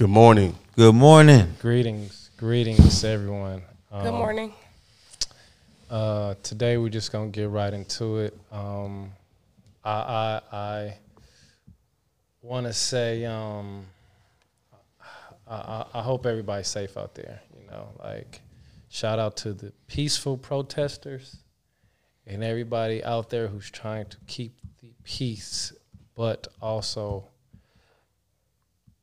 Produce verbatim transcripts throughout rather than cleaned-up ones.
Good morning. Good morning. Greetings. Greetings, everyone. Um, Good morning. Uh, today, we're just going to get right into it. Um, I, I, I want to say um, I, I, I hope everybody's safe out there. You know, like, shout out to the peaceful protesters and everybody out there who's trying to keep the peace, but also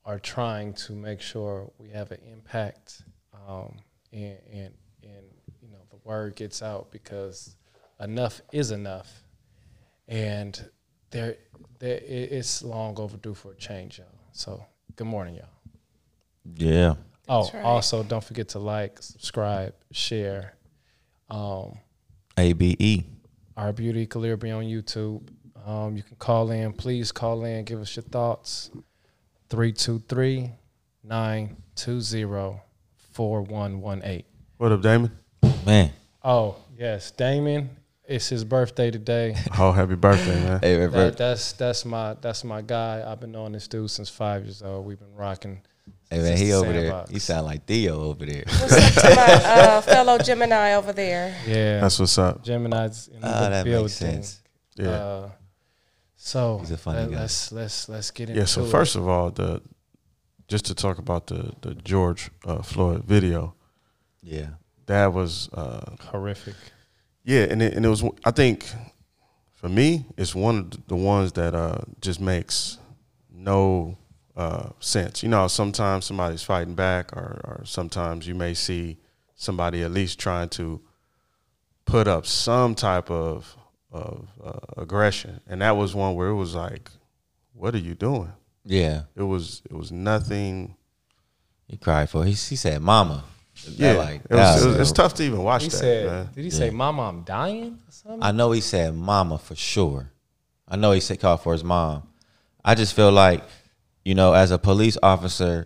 are trying to make sure we have an impact um, and, and, and, you know, the word gets out, because enough is enough. And there, there it's long overdue for a change, y'all. So good morning, y'all. Yeah. That's oh, right. Also, don't forget to like, subscribe, share. Um, A B E. Our Beauty Career be on YouTube. Um, you can call in. Please call in. Give us your thoughts. three two three, nine two zero, four one one eight. What up, Damon? Man. Oh, yes. Damon, it's his birthday today. Oh, happy birthday, man. Hey, that, birthday. That's that's my that's my guy. I've been knowing this dude since five years old. We've been rocking. Hey, man, he the over there. Box. He sound like Theo over there. What's up to my uh, fellow Gemini over there? Yeah. That's what's up. Gemini's in oh, the that building. Makes sense. Yeah. Uh, So He's a funny let, guy. let's let's let's get into it. Yeah. So first it. of all, the just to talk about the the George uh, Floyd video. Yeah, that was uh, horrific. Yeah, and it, and it was. I think for me, it's one of the ones that uh, just makes no uh, sense. You know, sometimes somebody's fighting back, or, or sometimes you may see somebody at least trying to put up some type of. of uh, aggression, and that was one where it was like, what are you doing? Yeah, it was it was nothing. He cried for it. He, he said mama. Yeah, like, it was, it was, it's tough to even watch he that said, man. Did he yeah. say mama I'm dying or something? I know he said mama for sure. I know he said called for his mom. I just feel like, you know, as a police officer,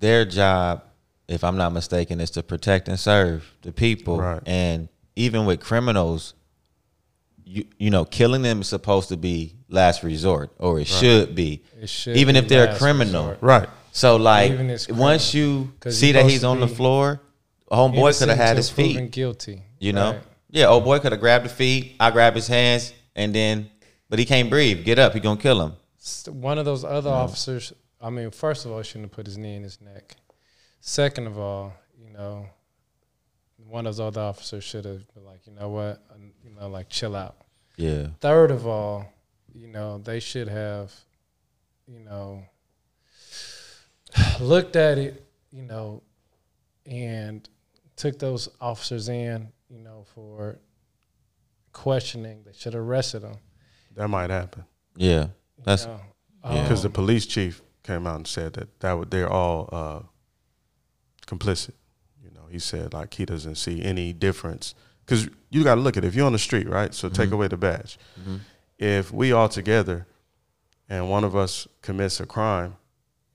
their job, if I'm not mistaken, is to protect and serve the people, right. And even with criminals, You, you know, killing them is supposed to be last resort, or it right. should be, it should even be if they're a criminal. Resort. Right. So, like, once you see that he's on the floor, homeboy could have had his feet. Guilty, you know? Right. Yeah, old boy could have grabbed the feet, I grabbed his hands, and then, but he can't breathe. Get up, he's going to kill him. One of those other no. officers, I mean, first of all, shouldn't have put his knee in his neck. Second of all, you know, one of those other officers should have been like, you know what, you know, like, chill out. Yeah. Third of all, you know, they should have, you know, looked at it, you know, and took those officers in, you know, for questioning. They should have arrested them. That might happen. Yeah. That's because you know, yeah. um, the police chief came out and said that, that would, they're all uh, complicit. He said, like, he doesn't see any difference. Because you got to look at it. If you're on the street, right, so mm-hmm. take away the badge. Mm-hmm. If we all together and one of us commits a crime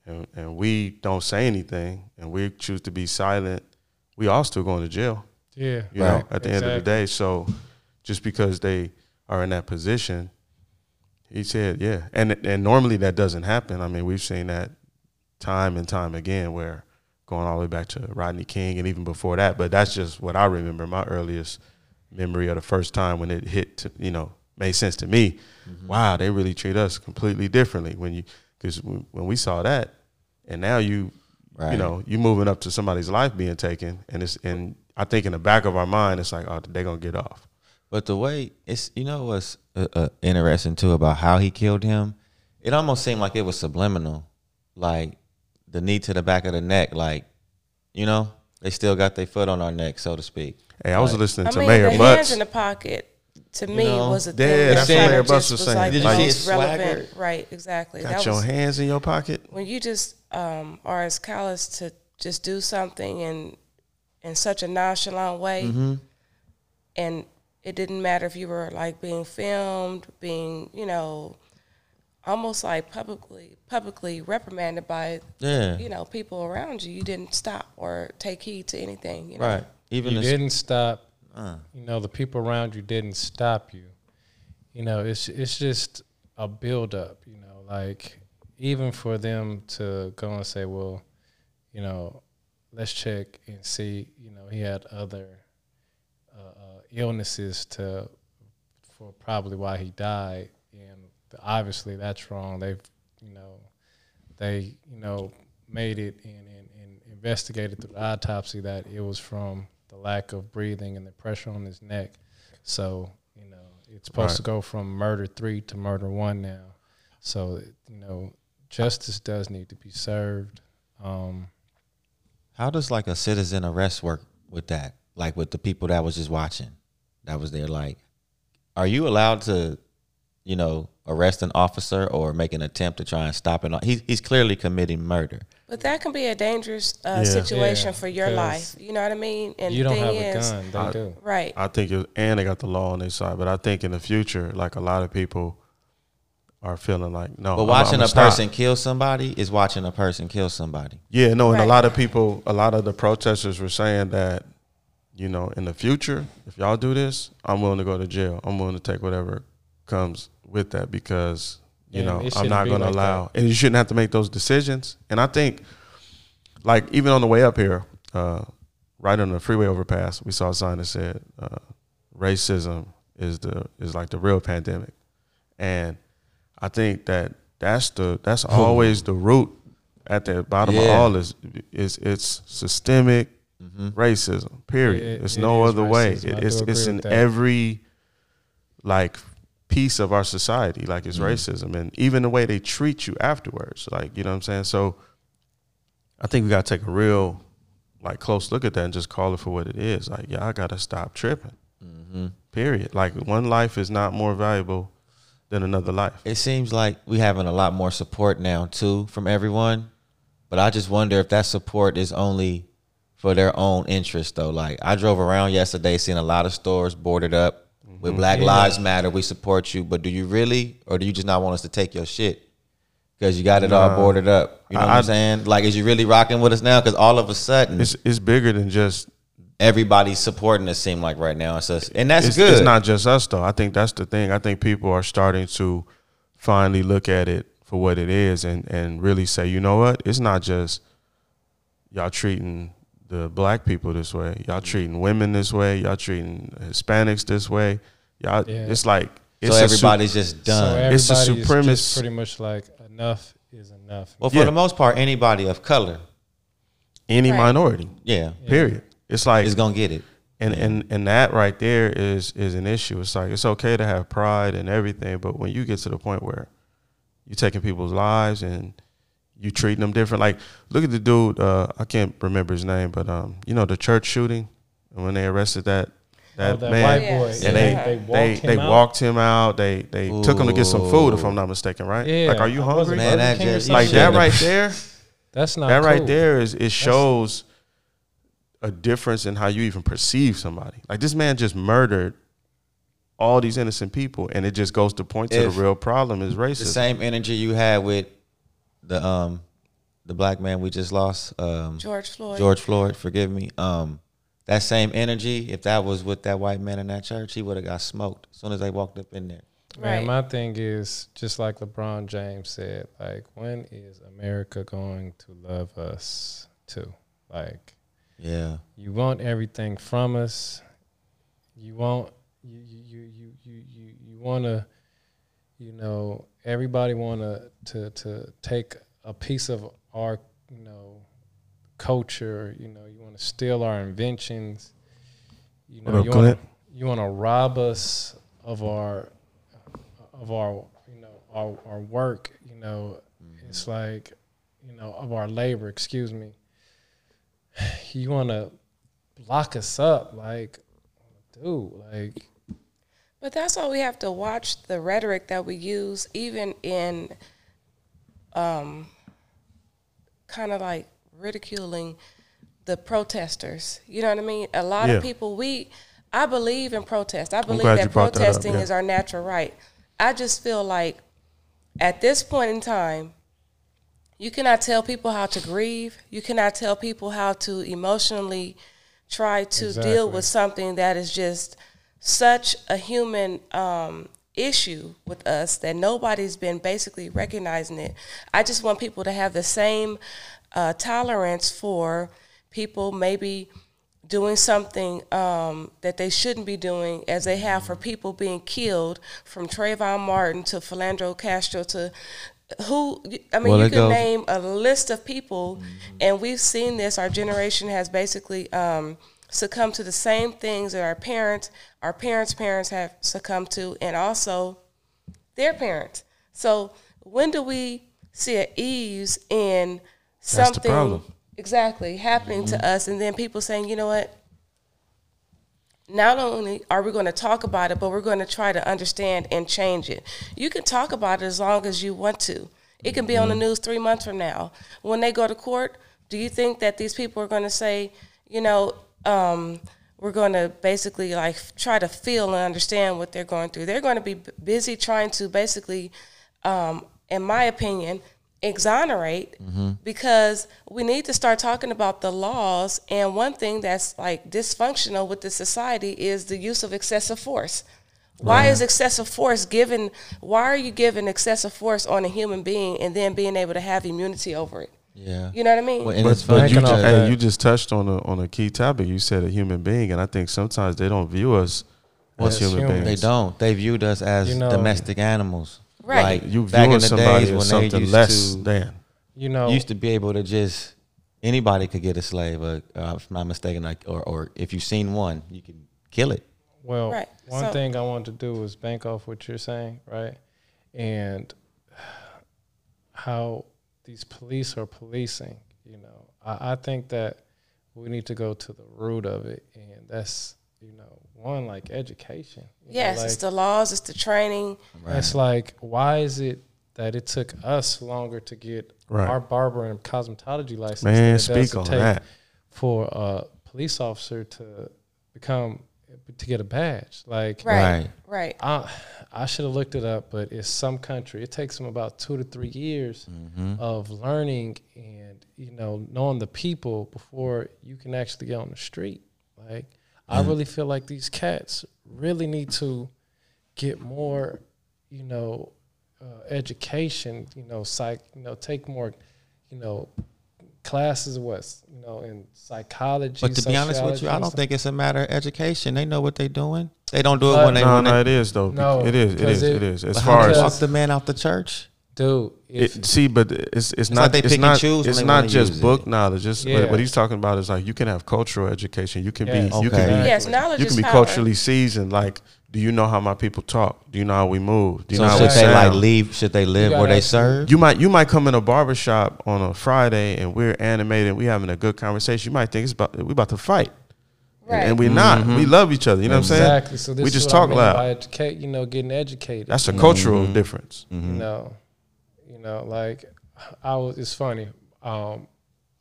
and, and we don't say anything and we choose to be silent, we all still going to jail. Yeah. You right. know, at the exactly. end of the day. So just because they are in that position, he said, yeah. And, and normally that doesn't happen. I mean, we've seen that time and time again where, going all the way back to Rodney King and even before that. But that's just what I remember, my earliest memory of the first time when it hit, to, you know, made sense to me. Mm-hmm. Wow, they really treat us completely differently. When you, because when we saw that, and now you, right. you know, you moving up to somebody's life being taken, and it's, and I think in the back of our mind, it's like, oh, they're going to get off. But the way it's, you know, what's uh, uh, interesting too about how he killed him, it almost seemed like it was subliminal. Like, the knee to the back of the neck, like, you know, they still got their foot on our neck, so to speak. Hey, I was like, listening to I mean, Mayor Butts. The hands in the pocket, to me, know, was a thing. Yeah, that's what Mayor Butts was saying. Like, did you see it relevant? Right, exactly. Got that your was, hands in your pocket? When you just um, are as callous to just do something in, in such a nonchalant way, mm-hmm. and it didn't matter if you were, like, being filmed, being, you know, almost like publicly publicly reprimanded by yeah. you know, people around you. You didn't stop or take heed to anything. You know? Right. Even you didn't stop. Uh. You know, the people around you didn't stop you. You know, it's it's just a buildup, you know, like even for them to go and say, well, you know, let's check and see, you know, he had other uh, uh, illnesses to, for probably why he died. And obviously that's wrong. They've, you know, they, you know, made it and, and, and investigated through the autopsy that it was from the lack of breathing and the pressure on his neck. So, you know, it's supposed right. to go from murder three to murder one now. So, you know, justice does need to be served. Um, How does, like, a citizen arrest work with that? Like, with the people that was just watching, that was there, like, are you allowed to, you know, arrest an officer or make an attempt to try and stop an officer? He's, he's clearly committing murder. But that can be a dangerous uh, yeah. situation yeah, for your life. You know what I mean? And you don't have a is, gun. They I, do. Right. I think, it, and they got the law on their side. But I think in the future, like, a lot of people are feeling like, no. But watching I'm, I'm a stop. person kill somebody is watching a person kill somebody. Yeah, no, and right. a lot of people, a lot of the protesters were saying that, you know, in the future, if y'all do this, I'm willing to go to jail. I'm willing to take whatever comes with that because, you yeah, know, I'm not going to like allow. That. And you shouldn't have to make those decisions. And I think, like, even on the way up here, uh, right on the freeway overpass, we saw a sign that said uh, racism is the is like the real pandemic. And I think that that's the that's always the root at the bottom yeah. of all is is it's systemic mm-hmm. racism. Period. It, it, it's it no other racism. way. It, it's it's in that. every like piece of our society. Like it's mm-hmm. racism, and even the way they treat you afterwards. Like you know what I'm saying. So I think we got to take a real like close look at that and just call it for what it is. Like y'all got to stop tripping. Mm-hmm. Period. Like one life is not more valuable than another life. It seems like we having a lot more support now too from everyone, but I just wonder if that support is only for their own interest though. Like I drove around yesterday seeing a lot of stores boarded up mm-hmm. with Black yeah. Lives Matter, we support you, but do you really, or do you just not want us to take your shit because you got it nah. all boarded up? You know I, what I'm I, saying? Like is you really rocking with us now? Because all of a sudden it's, it's bigger than just everybody's supporting it seem like right now. It's us. And that's it's, good. It's not just us, though. I think that's the thing. I think people are starting to finally look at it for what it is and, and really say, you know what? It's not just y'all treating the Black people this way. Y'all treating women this way. Y'all treating Hispanics this way. Y'all. Yeah. It's like. It's so everybody's just done. So it's a supremacist. Pretty much like enough is enough. Well, for yeah. the most part, anybody of color. Any right. minority. Yeah. yeah. Period. It's like it's gonna get it, and and and that right there is is an issue. It's like it's okay to have pride and everything, but when you get to the point where you're taking people's lives and you treating them different, like look at the dude. Uh, I can't remember his name, but um, you know the church shooting, and when they arrested that that, oh, that man, white boy. Yeah, yeah. they they walked, they, him, they out. walked him out. They they Ooh. took him to get some food, if I'm not mistaken, right? Yeah. Like, are you hungry? Man, that just, like that right there. That's not that cool. right there is it shows. That's a difference in how you even perceive somebody. Like this man just murdered all these innocent people, and it just goes to point to if the real problem is racism. The same energy you had with the um the Black man we just lost, um, George Floyd. George Floyd, forgive me. Um, that same energy, if that was with that white man in that church, he would have got smoked as soon as they walked up in there. Right. Man, my thing is just like LeBron James said, like when is America going to love us too? Like. Yeah, you want everything from us. You want you you you you you you want to, you know, everybody want to to to take a piece of our you know culture. You know, you want to steal our inventions. You know, you want you want to rob us of our of our you know our our work. You know, mm-hmm. it's like you know of our labor. Excuse me. You want to lock us up, like, dude, like. But that's why we have to watch the rhetoric that we use, even in um, kind of like ridiculing the protesters. You know what I mean? A lot yeah. of people, we, I believe in protest. I believe that protesting that up, yeah. is our natural right. I just feel like at this point in time, you cannot tell people how to grieve. You cannot tell people how to emotionally try to exactly. deal with something that is just such a human um, issue with us that nobody's been basically recognizing it. I just want people to have the same uh, tolerance for people maybe doing something um, that they shouldn't be doing as they have for people being killed, from Trayvon Martin to Philando Castile to who, I mean, well, you could goes. name a list of people, mm-hmm. and we've seen this. Our generation has basically um, succumbed to the same things that our parents, our parents' parents have succumbed to, and also their parents. So when do we see an ease in something? That's the problem. Exactly, happening mm-hmm. to us, and then people saying, you know what, not only are we going to talk about it, but we're going to try to understand and change it. You can talk about it as long as you want to. It can be mm-hmm. on the news three months from now. When they go to court, do you think that these people are going to say, you know, um, we're going to basically like try to feel and understand what they're going through? They're going to be busy trying to basically, um, in my opinion, exonerate, mm-hmm. because we need to start talking about the laws. And one thing that's like dysfunctional with the society is the use of excessive force. Why yeah. is excessive force given? Why are you giving excessive force on a human being and then being able to have immunity over it? Yeah, you know what I mean. Well, and but, but you, just, hey, you just touched on a on a key topic. You said a human being, and I think sometimes they don't view us as human, human beings. They don't. They viewed us as you know, domestic animals. Right, like you back in the days when something they used less to, than. you know, used to be able to just anybody could get a slave. Or, uh, if I'm not mistaken, like, or or if you've seen one, you can kill it. Well, right. one so, thing I wanted to do was bank off what you're saying, right? And how these police are policing. You know, I, I think that we need to go to the root of it, and that's. You know, one, like education. You yes, know, like, it's the laws, it's the training. Right. It's like, why is it that it took us longer to get right. our barber and cosmetology license Man, than it speak on take that. for a police officer to become, to get a badge? Like, right, right. I, I should have looked it up, but it's some country. It takes them about two to three years mm-hmm. of learning and, you know, knowing the people before you can actually get on the street. Like, I really feel like these cats really need to get more, you know, uh, education, you know, psych, you know, take more, you know, classes, what, you know, in psychology. But to be honest with you, I don't think it's a matter of education. They know what they're doing. They don't do it when they want it. No, no, it is, though. No, it is, it is, it is. As far as walk the man out the church. Dude, it, see, but it's it's, it's not like it's not it's not just book it. knowledge. It's yeah. what, what he's talking about is like you can have cultural education. You can yes. be okay. you can be yes, knowledge you can be power. culturally seasoned. Like, do you know how my people talk? Do you know how we move? Do you so know how should we they sound? like leave? Should they live where they serve? You might you might come in a barbershop on a Friday and we're animated. And we having a good conversation. You might think it's about we about to fight. Right. And we're not. Mm-hmm. We love each other. You know exactly. what I'm saying? Exactly. So this we just is what talk I mean loud. By educate, you know, getting educated. That's a cultural difference. No. You know, like, I was, it's funny. Um,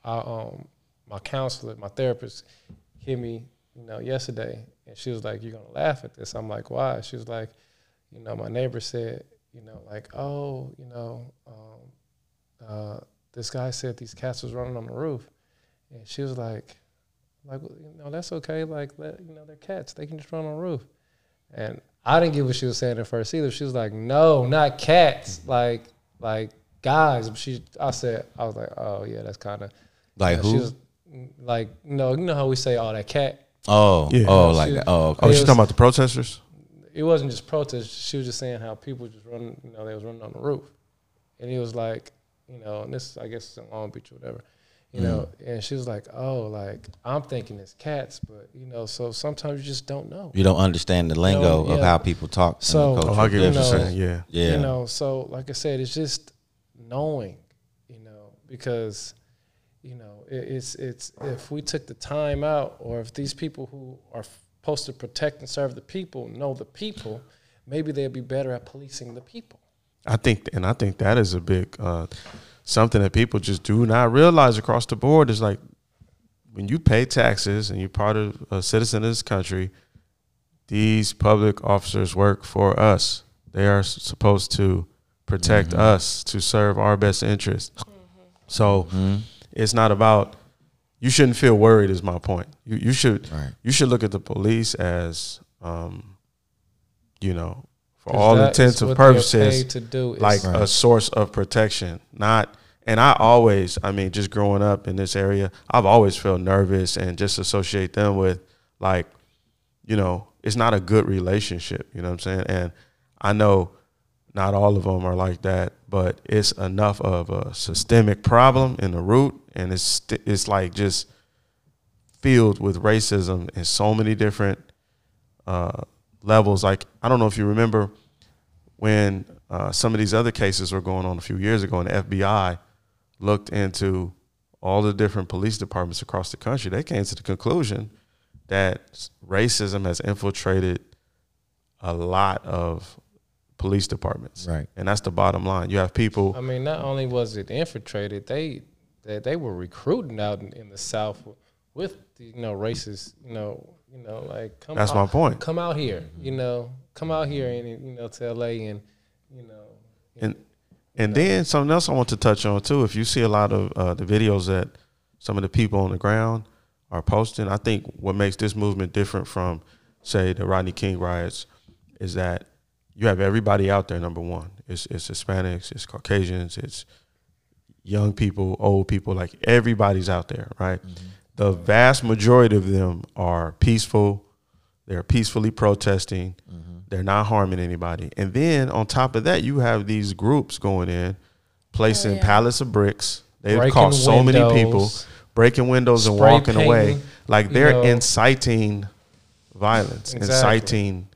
I, um, my counselor, my therapist, hit me, you know, yesterday, and she was like, "You're gonna laugh at this." I'm like, "Why?" She was like, "You know, my neighbor said, you know, like, oh, you know, um, uh, this guy said these cats was running on the roof," and she was like, "Like, well, you know, that's okay. Like, let, you know, they're cats. They can just run on the roof." And I didn't get what she was saying at first either. She was like, "No, not cats. Like." Like guys, she. I said, I was like, "Oh yeah, that's kind of like you know, who." She was, like no, you know how we say, "Oh that cat." Oh, yeah. oh, she, like that. oh, okay. oh, she's was, talking about the protesters. It wasn't just protests. She was just saying how people just running, you know, they was running on the roof, and it was like, you know, and this I guess is in Long Beach or whatever, you mm. know. And she was like, "Oh, like I'm thinking it's cats, but you know, so sometimes you just don't know. You don't understand the lingo you know, of yeah. how people talk." So, oh, I get what you're saying. Yeah, yeah. You know, so like I said, it's just knowing, you know, because, you know, it, it's it's if we took the time out, or if these people who are supposed to protect and serve the people know the people, maybe they'll be better at policing the people. I think, and I think that is a big. Uh, Something that people just do not realize across the board is like when you pay taxes and you're part of a citizen of this country, these public officers work for us. They are supposed to protect mm-hmm. us, to serve our best interest. Mm-hmm. So mm-hmm. it's not about, you shouldn't feel worried is my point. You, you should right. you should look at the police as, um, you know, for all intents and purposes, to do like right. a source of protection. Not, and I always, I mean, just growing up in this area, I've always felt nervous and just associate them with, like, you know, it's not a good relationship. You know what I'm saying? And I know not all of them are like that, but it's enough of a systemic problem in the root, and it's it's like just filled with racism in so many different uh, levels. Like, I don't know if you remember when uh, some of these other cases were going on a few years ago, and the F B I looked into all the different police departments across the country. They came to the conclusion that racism has infiltrated a lot of police departments, right? And that's the bottom line. You have people. I mean, not only was it infiltrated, they they, they were recruiting out in, in the South with the, you know, racist, you know, you know, like come that's out, my point. Come out here, you know, come out here and you know to L A and you know you and know, and then know. Something else I want to touch on too. If you see a lot of uh, the videos that some of the people on the ground are posting, I think what makes this movement different from, say, the Rodney King riots is that you have everybody out there, number one. It's, it's Hispanics, it's Caucasians, it's young people, old people, like everybody's out there, right? Mm-hmm. The vast majority of them are peaceful. They're peacefully protesting. Mm-hmm. They're not harming anybody. And then on top of that, you have these groups going in, placing oh, yeah. pallets of bricks. They've caught so windows. many people, breaking windows and walking painting, away. Like they're you know. inciting violence, exactly. inciting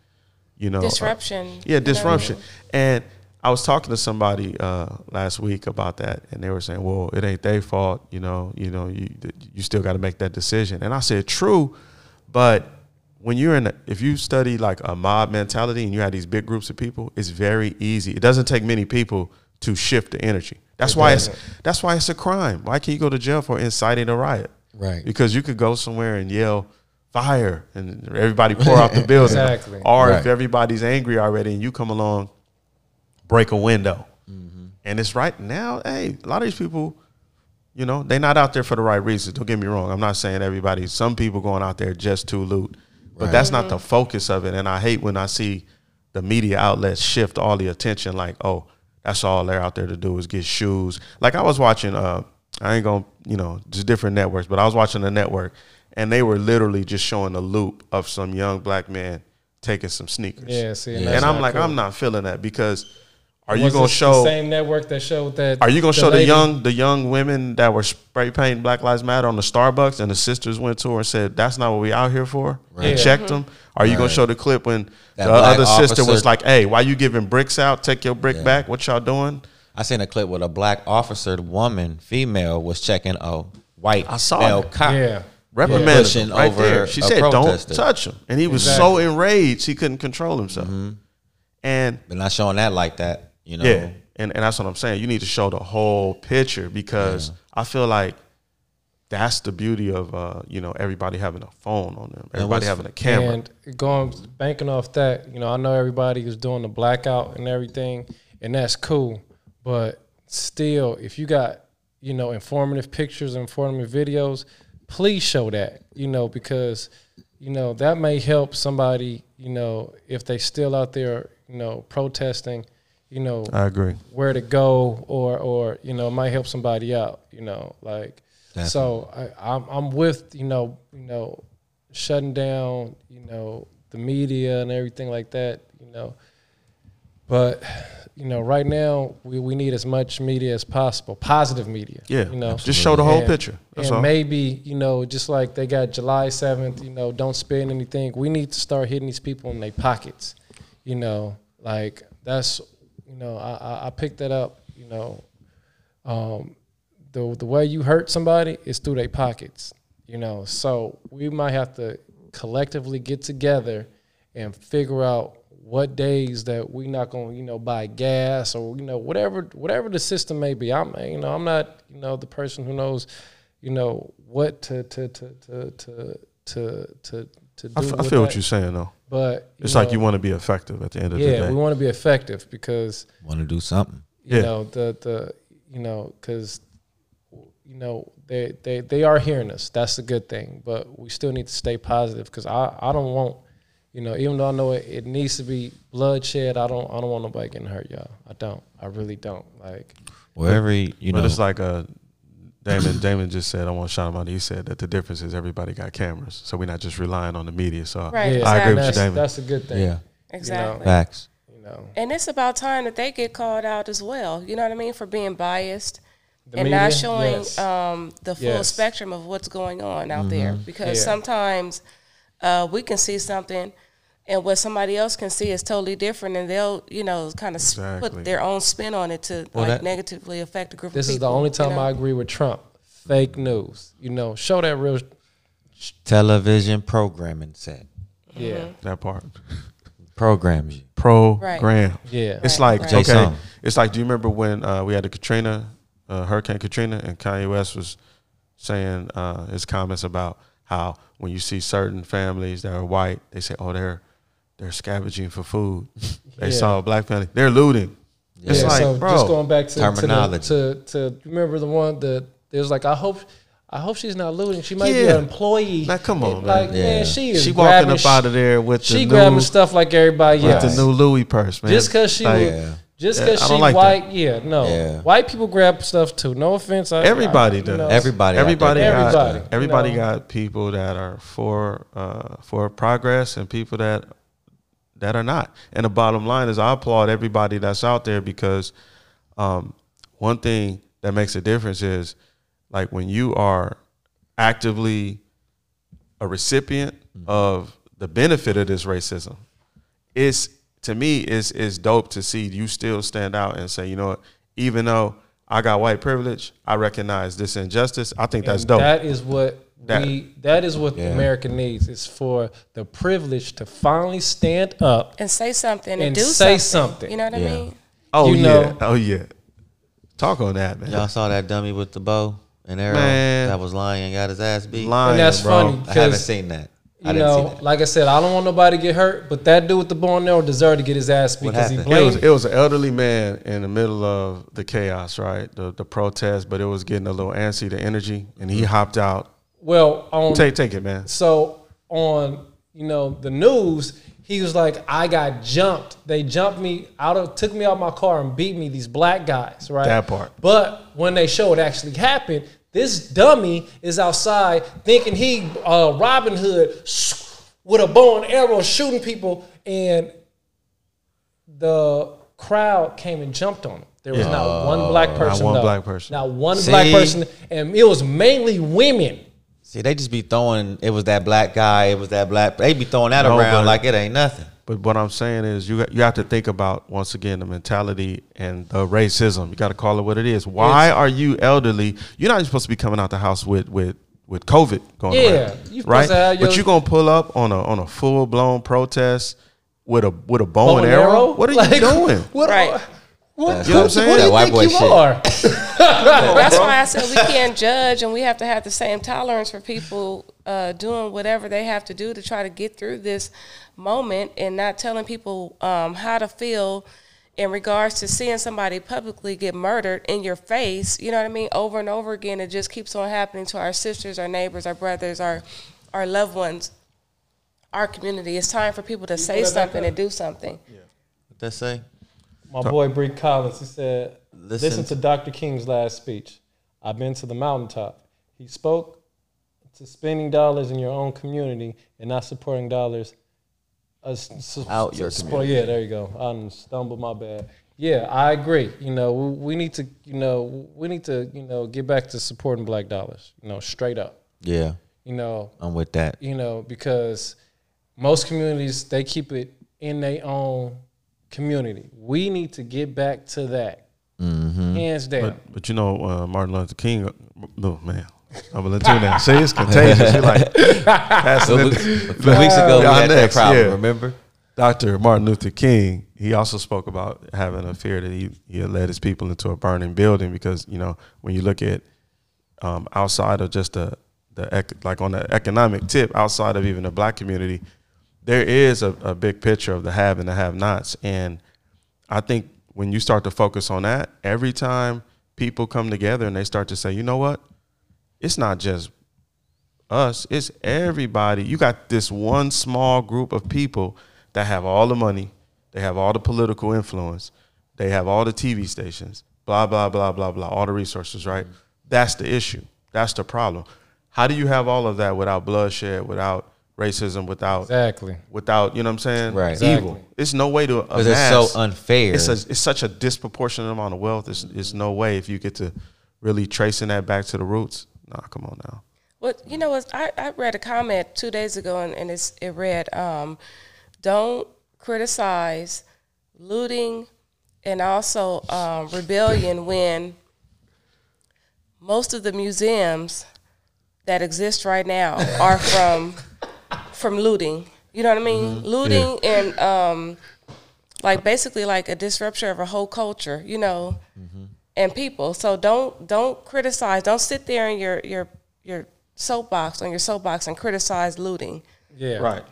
You know, disruption. Uh, yeah, disruption. You know. And I was talking to somebody uh, last week about that, and they were saying, "Well, it ain't their fault, you know. You know, you you still got to make that decision." And I said, "True, but when you're in, a, if you study like a mob mentality, and you have these big groups of people, it's very easy. It doesn't take many people to shift the energy. That's it why doesn't. it's that's why it's a crime. Why can't you go to jail for inciting a riot? Right? Because you could go somewhere and yell." Fire and everybody pour out the building. Exactly. Or right. if everybody's angry already and you come along, break a window. Mm-hmm. And it's right now, hey, a lot of these people, you know, they're not out there for the right reasons. Don't get me wrong. I'm not saying everybody, some people going out there just to loot. But right. that's not the focus of it. And I hate when I see the media outlets shift all the attention like, oh, that's all they're out there to do is get shoes. Like I was watching, uh, I ain't going to, you know, just different networks, but I was watching the network. And they were literally just showing a loop of some young black man taking some sneakers. Yeah, see, yeah. and I'm like, cool. I'm not feeling that because are you gonna show the same network that showed that? Are you gonna the show lady? the young the young women that were spray painting Black Lives Matter on the Starbucks and the sisters went to her and said that's not what we out here for? Right. And yeah. checked mm-hmm. them. Are you right. gonna show the clip when that the other officer, sister was like, "Hey, why you giving bricks out? Take your brick yeah. back. What y'all doing?" I seen a clip with a black officer, woman, female, was checking a white I saw male it. cop. Yeah. Reprimanded yeah. him right over there. She said, protester. "Don't touch him," and he was exactly. so enraged he couldn't control himself. Mm-hmm. And but not showing that like that, you know. Yeah, and and that's what I'm saying. You need to show the whole picture because yeah. I feel like that's the beauty of uh, you know everybody having a phone on them, everybody having a camera. And going banking off that, you know, I know everybody is doing the blackout and everything, and that's cool. But still, if you got you know informative pictures, informative videos. Please show that, you know, because, you know, that may help somebody, you know, if they still out there, you know, protesting, you know. I agree. Where to go or, or you know, it might help somebody out, you know, like. Definitely. So I, I'm, I'm with, you know, you know, shutting down, you know, the media and everything like that, you know. But, you know, right now we, we need as much media as possible, positive media. Yeah, you know, absolutely. Just show the whole and, picture. That's and all. Maybe, you know, just like they got July seventh, you know, don't spend anything. We need to start hitting these people in their pockets, you know, like that's, you know, I, I picked that up, you know. Um, the, the way you hurt somebody is through their pockets, you know. So we might have to collectively get together and figure out what days that we not gonna you know buy gas or you know whatever whatever the system may be. I'm you know I'm not you know the person who knows you know what to to to to to to to, to do. I, f I feel that. what you're saying though, but it's know, like you want to be effective at the end of yeah, the day. Yeah, we want to be effective because want to do something. You yeah. know the the you know because you know they they they are hearing us. That's a good thing, but we still need to stay positive because I I don't want. You know, even though I know it, it needs to be bloodshed, I don't I don't want nobody getting hurt, y'all. I don't. I really don't. Like, well, every you know, it's like a Damon Damon just said, I want to shout him out. He said that the difference is everybody got cameras, so we're not just relying on the media. So right, I exactly. agree with that's, you, Damon. That's a good thing. Yeah, exactly. You know? Facts. You know, and it's about time that they get called out as well. You know what I mean, for being biased the and media? Not showing yes. um, the full yes. spectrum of what's going on out mm-hmm. there, because yeah. sometimes uh, we can see something, and what somebody else can see is totally different, and they'll, you know, kind of exactly. put their own spin on it to well, like, that, negatively affect a group of people. This is the only time you know? I agree with Trump. Fake news. You know, show that real... Television programming set. Yeah. Mm-hmm. That part. Programs you. Program. Right. Yeah. It's right. like, right. okay, it's like, do you remember when uh, we had the Katrina, uh, Hurricane Katrina, and Kanye West was saying uh, his comments about how when you see certain families that are white, they say, oh, they're They're scavenging for food. They yeah. saw a black family. They're looting. Yeah. It's like, so bro. Just going back to terminology. To, the, to, to remember the one that there's like, I hope, I hope she's not looting. She might yeah. be an employee. Now come on, it, man. Like, yeah. man, she is. She walking up out of there with she the she grabbing new, stuff like everybody else. With the new Louis purse, man. Just because she, like, yeah. just because yeah, she like white, that. yeah, no. Yeah. White people grab stuff too. No offense. I, everybody I, does. You know, everybody. Everybody. Got, everybody. Everybody you know? Got people that are for uh, for progress and people that. that are not. And the bottom line is I applaud everybody that's out there, because um, one thing that makes a difference is, like, when you are actively a recipient mm-hmm. of the benefit of this racism, it's, to me, it's, it's dope to see you still stand out and say, you know what, even though I got white privilege, I recognize this injustice. I think and that's dope. That is what... That, we, that is what yeah. America needs. It's for the privilege to finally stand up and say something and, and do say something. something. You know what yeah. I mean? Oh, you yeah. Know. Oh, yeah. Talk on that, man. Y'all saw that dummy with the bow and arrow man. that was lying and got his ass beat? Lying, and that's bro. funny. I haven't seen that. I you know, that. Like I said, I don't want nobody to get hurt, but that dude with the bow and arrow deserved to get his ass beat because he blamed. It was, it was an elderly man in the middle of the chaos, right? The, the protest, but it was getting a little antsy, the energy, and he hopped out. Well, on, take take it, man. So on, you know, the news, he was like, "I got jumped. They jumped me out of, took me out of my car and beat me." These black guys, right? That part. But when they show it actually happened, this dummy is outside thinking he uh, Robin Hood with a bow and arrow shooting people, and the crowd came and jumped on him. There was yeah. not one black person. Not one though. black person. Not one See? black person, and it was mainly women. See, they just be throwing, it was that black guy, it was that black, they be throwing that no, around but, like it ain't nothing. But what I'm saying is you you have to think about, once again, the mentality and the racism. You got to call it what it is. Why it's, are you elderly? You're not supposed to be coming out the house with with, with COVID going yeah, around, you right? Your, but you're going to pull up on a on a full-blown protest with a with a bow, bow and arrow? arrow? What are like, you doing? What right. are, What, you know what I'm saying? What do you that think you shit. are? That's why I said we can't judge, and we have to have the same tolerance for people uh, doing whatever they have to do to try to get through this moment, and not telling people um, how to feel in regards to seeing somebody publicly get murdered in your face. You know what I mean? Over and over again, it just keeps on happening to our sisters, our neighbors, our brothers, our, our loved ones, our community. It's time for people to you say something and do something. Yeah. What that say? My boy Bree Collins, he said, listen, listen to Doctor King's last speech. I've been to the mountaintop. He spoke to spending dollars in your own community and not supporting dollars. Uh, Out your community. Yeah, there you go. I stumbled, my bad. Yeah, I agree. You know, we, we need to, you know, we need to, you know, get back to supporting black dollars, you know, straight up. Yeah. You know. I'm with that. You know, because most communities, they keep it in their own community. We need to get back to that. Mm-hmm. Hands down. But, but you know, uh, Martin Luther King, oh man, I'm a Latino. See, it's contagious. You're like, that's so, a few weeks ago, we had next, that problem, yeah. remember? Doctor Martin Luther King, he also spoke about having a fear that he, he had led his people into a burning building, because, you know, when you look at um, outside of just the, the, like on the economic tip, outside of even the black community, there is a, a big picture of the have and the have-nots. And I think when you start to focus on that, every time people come together and they start to say, you know what, it's not just us, it's everybody. You got this one small group of people that have all the money, they have all the political influence, they have all the T V stations, blah, blah, blah, blah, blah, all the resources, right? Mm-hmm. That's the issue. That's the problem. How do you have all of that without bloodshed, without racism, without exactly, without, you know what I'm saying? Right. Exactly. Evil. It's no way to amass. It's so unfair. It's, a, it's such a disproportionate amount of wealth. It's, it's no way if you get to really tracing that back to the roots. Nah, come on now. Well, you know, I, I read a comment two days ago, and, and it's, it read, um, don't criticize looting and also um, rebellion when most of the museums that exist right now are from from looting. You know what I mean? Mm-hmm. Looting yeah. and um, like basically like a disruption of a whole culture, you know, mm-hmm. and people. So don't don't criticize. Don't sit there in your your your soapbox on your soapbox and criticize looting. Yeah, right.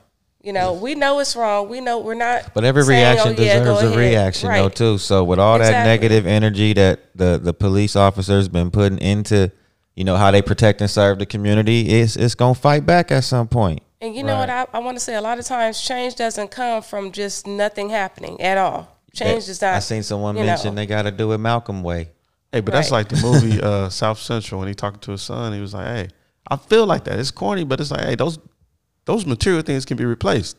You know, we know it's wrong. We know we're not. But every saying, reaction oh, yeah, deserves a reaction, right. though, too. So with all exactly. that negative energy that the, the police officers been putting into, you know, how they protect and serve the community, it's, it's going to fight back at some point. And you know right. what I, I want to say? A lot of times change doesn't come from just nothing happening at all. Change does not. I seen someone mention know. they got to do it Malcolm way. Hey, but right. that's like the movie uh, South Central when he talked to his son. He was like, hey, I feel like that. It's corny, but it's like, hey, those... Those material things can be replaced,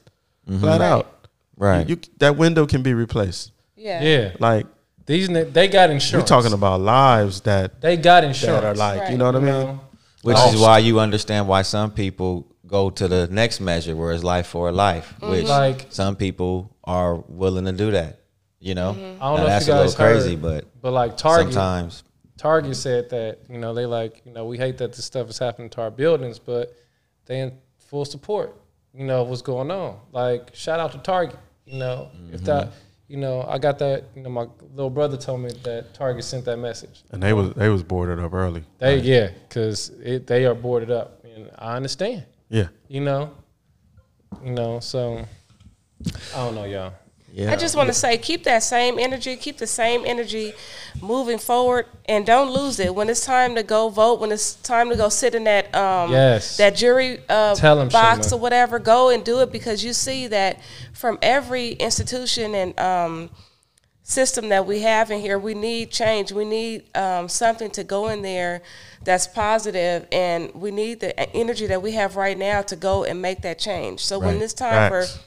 mm-hmm. flat right. out. Right, you, you, that window can be replaced. Yeah, yeah. Like these, they got insurance. We're talking about lives that they got insurance. That are like, right. you know what I mean? No. Which oh. is why you understand why some people go to the next measure, where it's life for a life. Mm-hmm. Which like, some people are willing to do that. You know, mm-hmm. I don't now, know that's if you guys a little crazy, heard, but but like Target, sometimes Target said that you know they like you know we hate that this stuff is happening to our buildings, but they. Full support, you know, what's going on. Like, shout out to Target, you know. Mm-hmm. If that, you know, I got that, you know, my little brother told me that Target sent that message. And they was they was boarded up early. They, right. yeah, because they are boarded up. And I understand. Yeah. You know, you know, so I don't know, y'all. Yeah. I just want to say, keep that same energy, keep the same energy moving forward, and don't lose it. When it's time to go vote, when it's time to go sit in that um, yes. that jury uh, box Shana. or whatever, go and do it, because you see that from every institution and um, system that we have in here, we need change. We need um, something to go in there that's positive, and we need the energy that we have right now to go and make that change. So right. when it's time right. for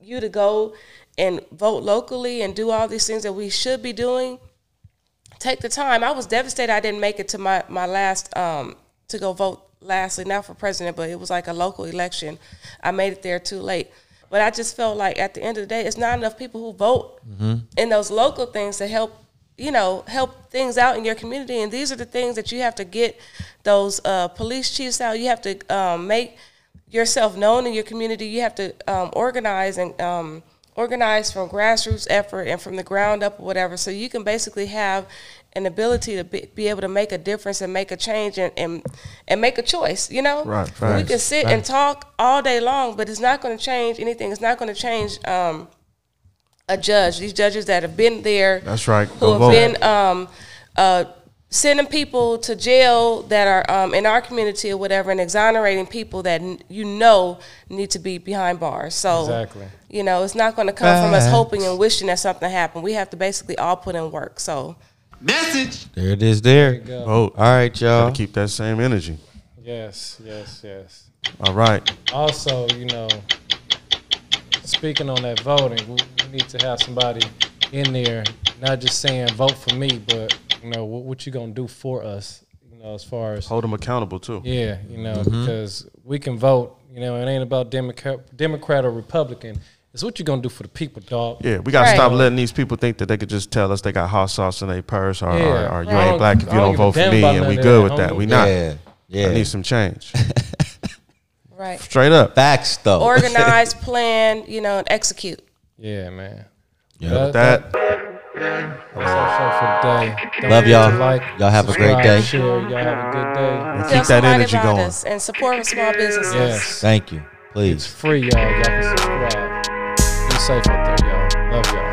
you to go and vote locally and do all these things that we should be doing, take the time. I was devastated I didn't make it to my, my last, um, to go vote lastly, not for president, but it was like a local election. I made it there too late. But I just felt like at the end of the day, it's not enough people who vote mm-hmm. in those local things to help, you know, help things out in your community. And these are the things that you have to get those uh, police chiefs out. You have to um, make yourself known in your community. You have to um, organize and um, organized from grassroots effort and from the ground up or whatever, so you can basically have an ability to be, be able to make a difference and make a change and and, and make a choice, you know? Right, right. We can sit right. and talk all day long, but it's not going to change anything. It's not going to change um, a judge. These judges that have been there. That's right. Who Go have vote. been um, uh, sending people to jail that are um, in our community or whatever, and exonerating people that n- you know need to be behind bars. So, exactly. you know, it's not going to come Facts. from us hoping and wishing that something happened. We have to basically all put in work. So, message. There it is there. there oh, all right, y'all. Gotta keep that same energy. Yes, yes, yes. All right. Also, you know, speaking on that voting, we, we need to have somebody in there, not just saying vote for me, but you know, what, what you going to do for us, you know, as far as... Hold them accountable, too. Yeah, you know, mm-hmm. because we can vote, you know, it ain't about Democrat, Democrat or Republican. It's what you going to do for the people, dog. Yeah, we got to right. stop letting these people think that they could just tell us they got hot sauce in their purse or, yeah. or, or you I ain't black if you don't, don't vote for me, and we good with that. We not. Yeah. yeah. I need some change. right. Straight up. Facts, though. Organize, plan, you know, and execute. Yeah, man. Yeah, that... that, that Love y'all. Like, y'all have a great day. Share. Y'all have a good day. And keep that energy going. Us and support small businesses. Yes. Thank you. Please. It's free, y'all. Y'all can subscribe. Be safe out there, y'all. Love y'all.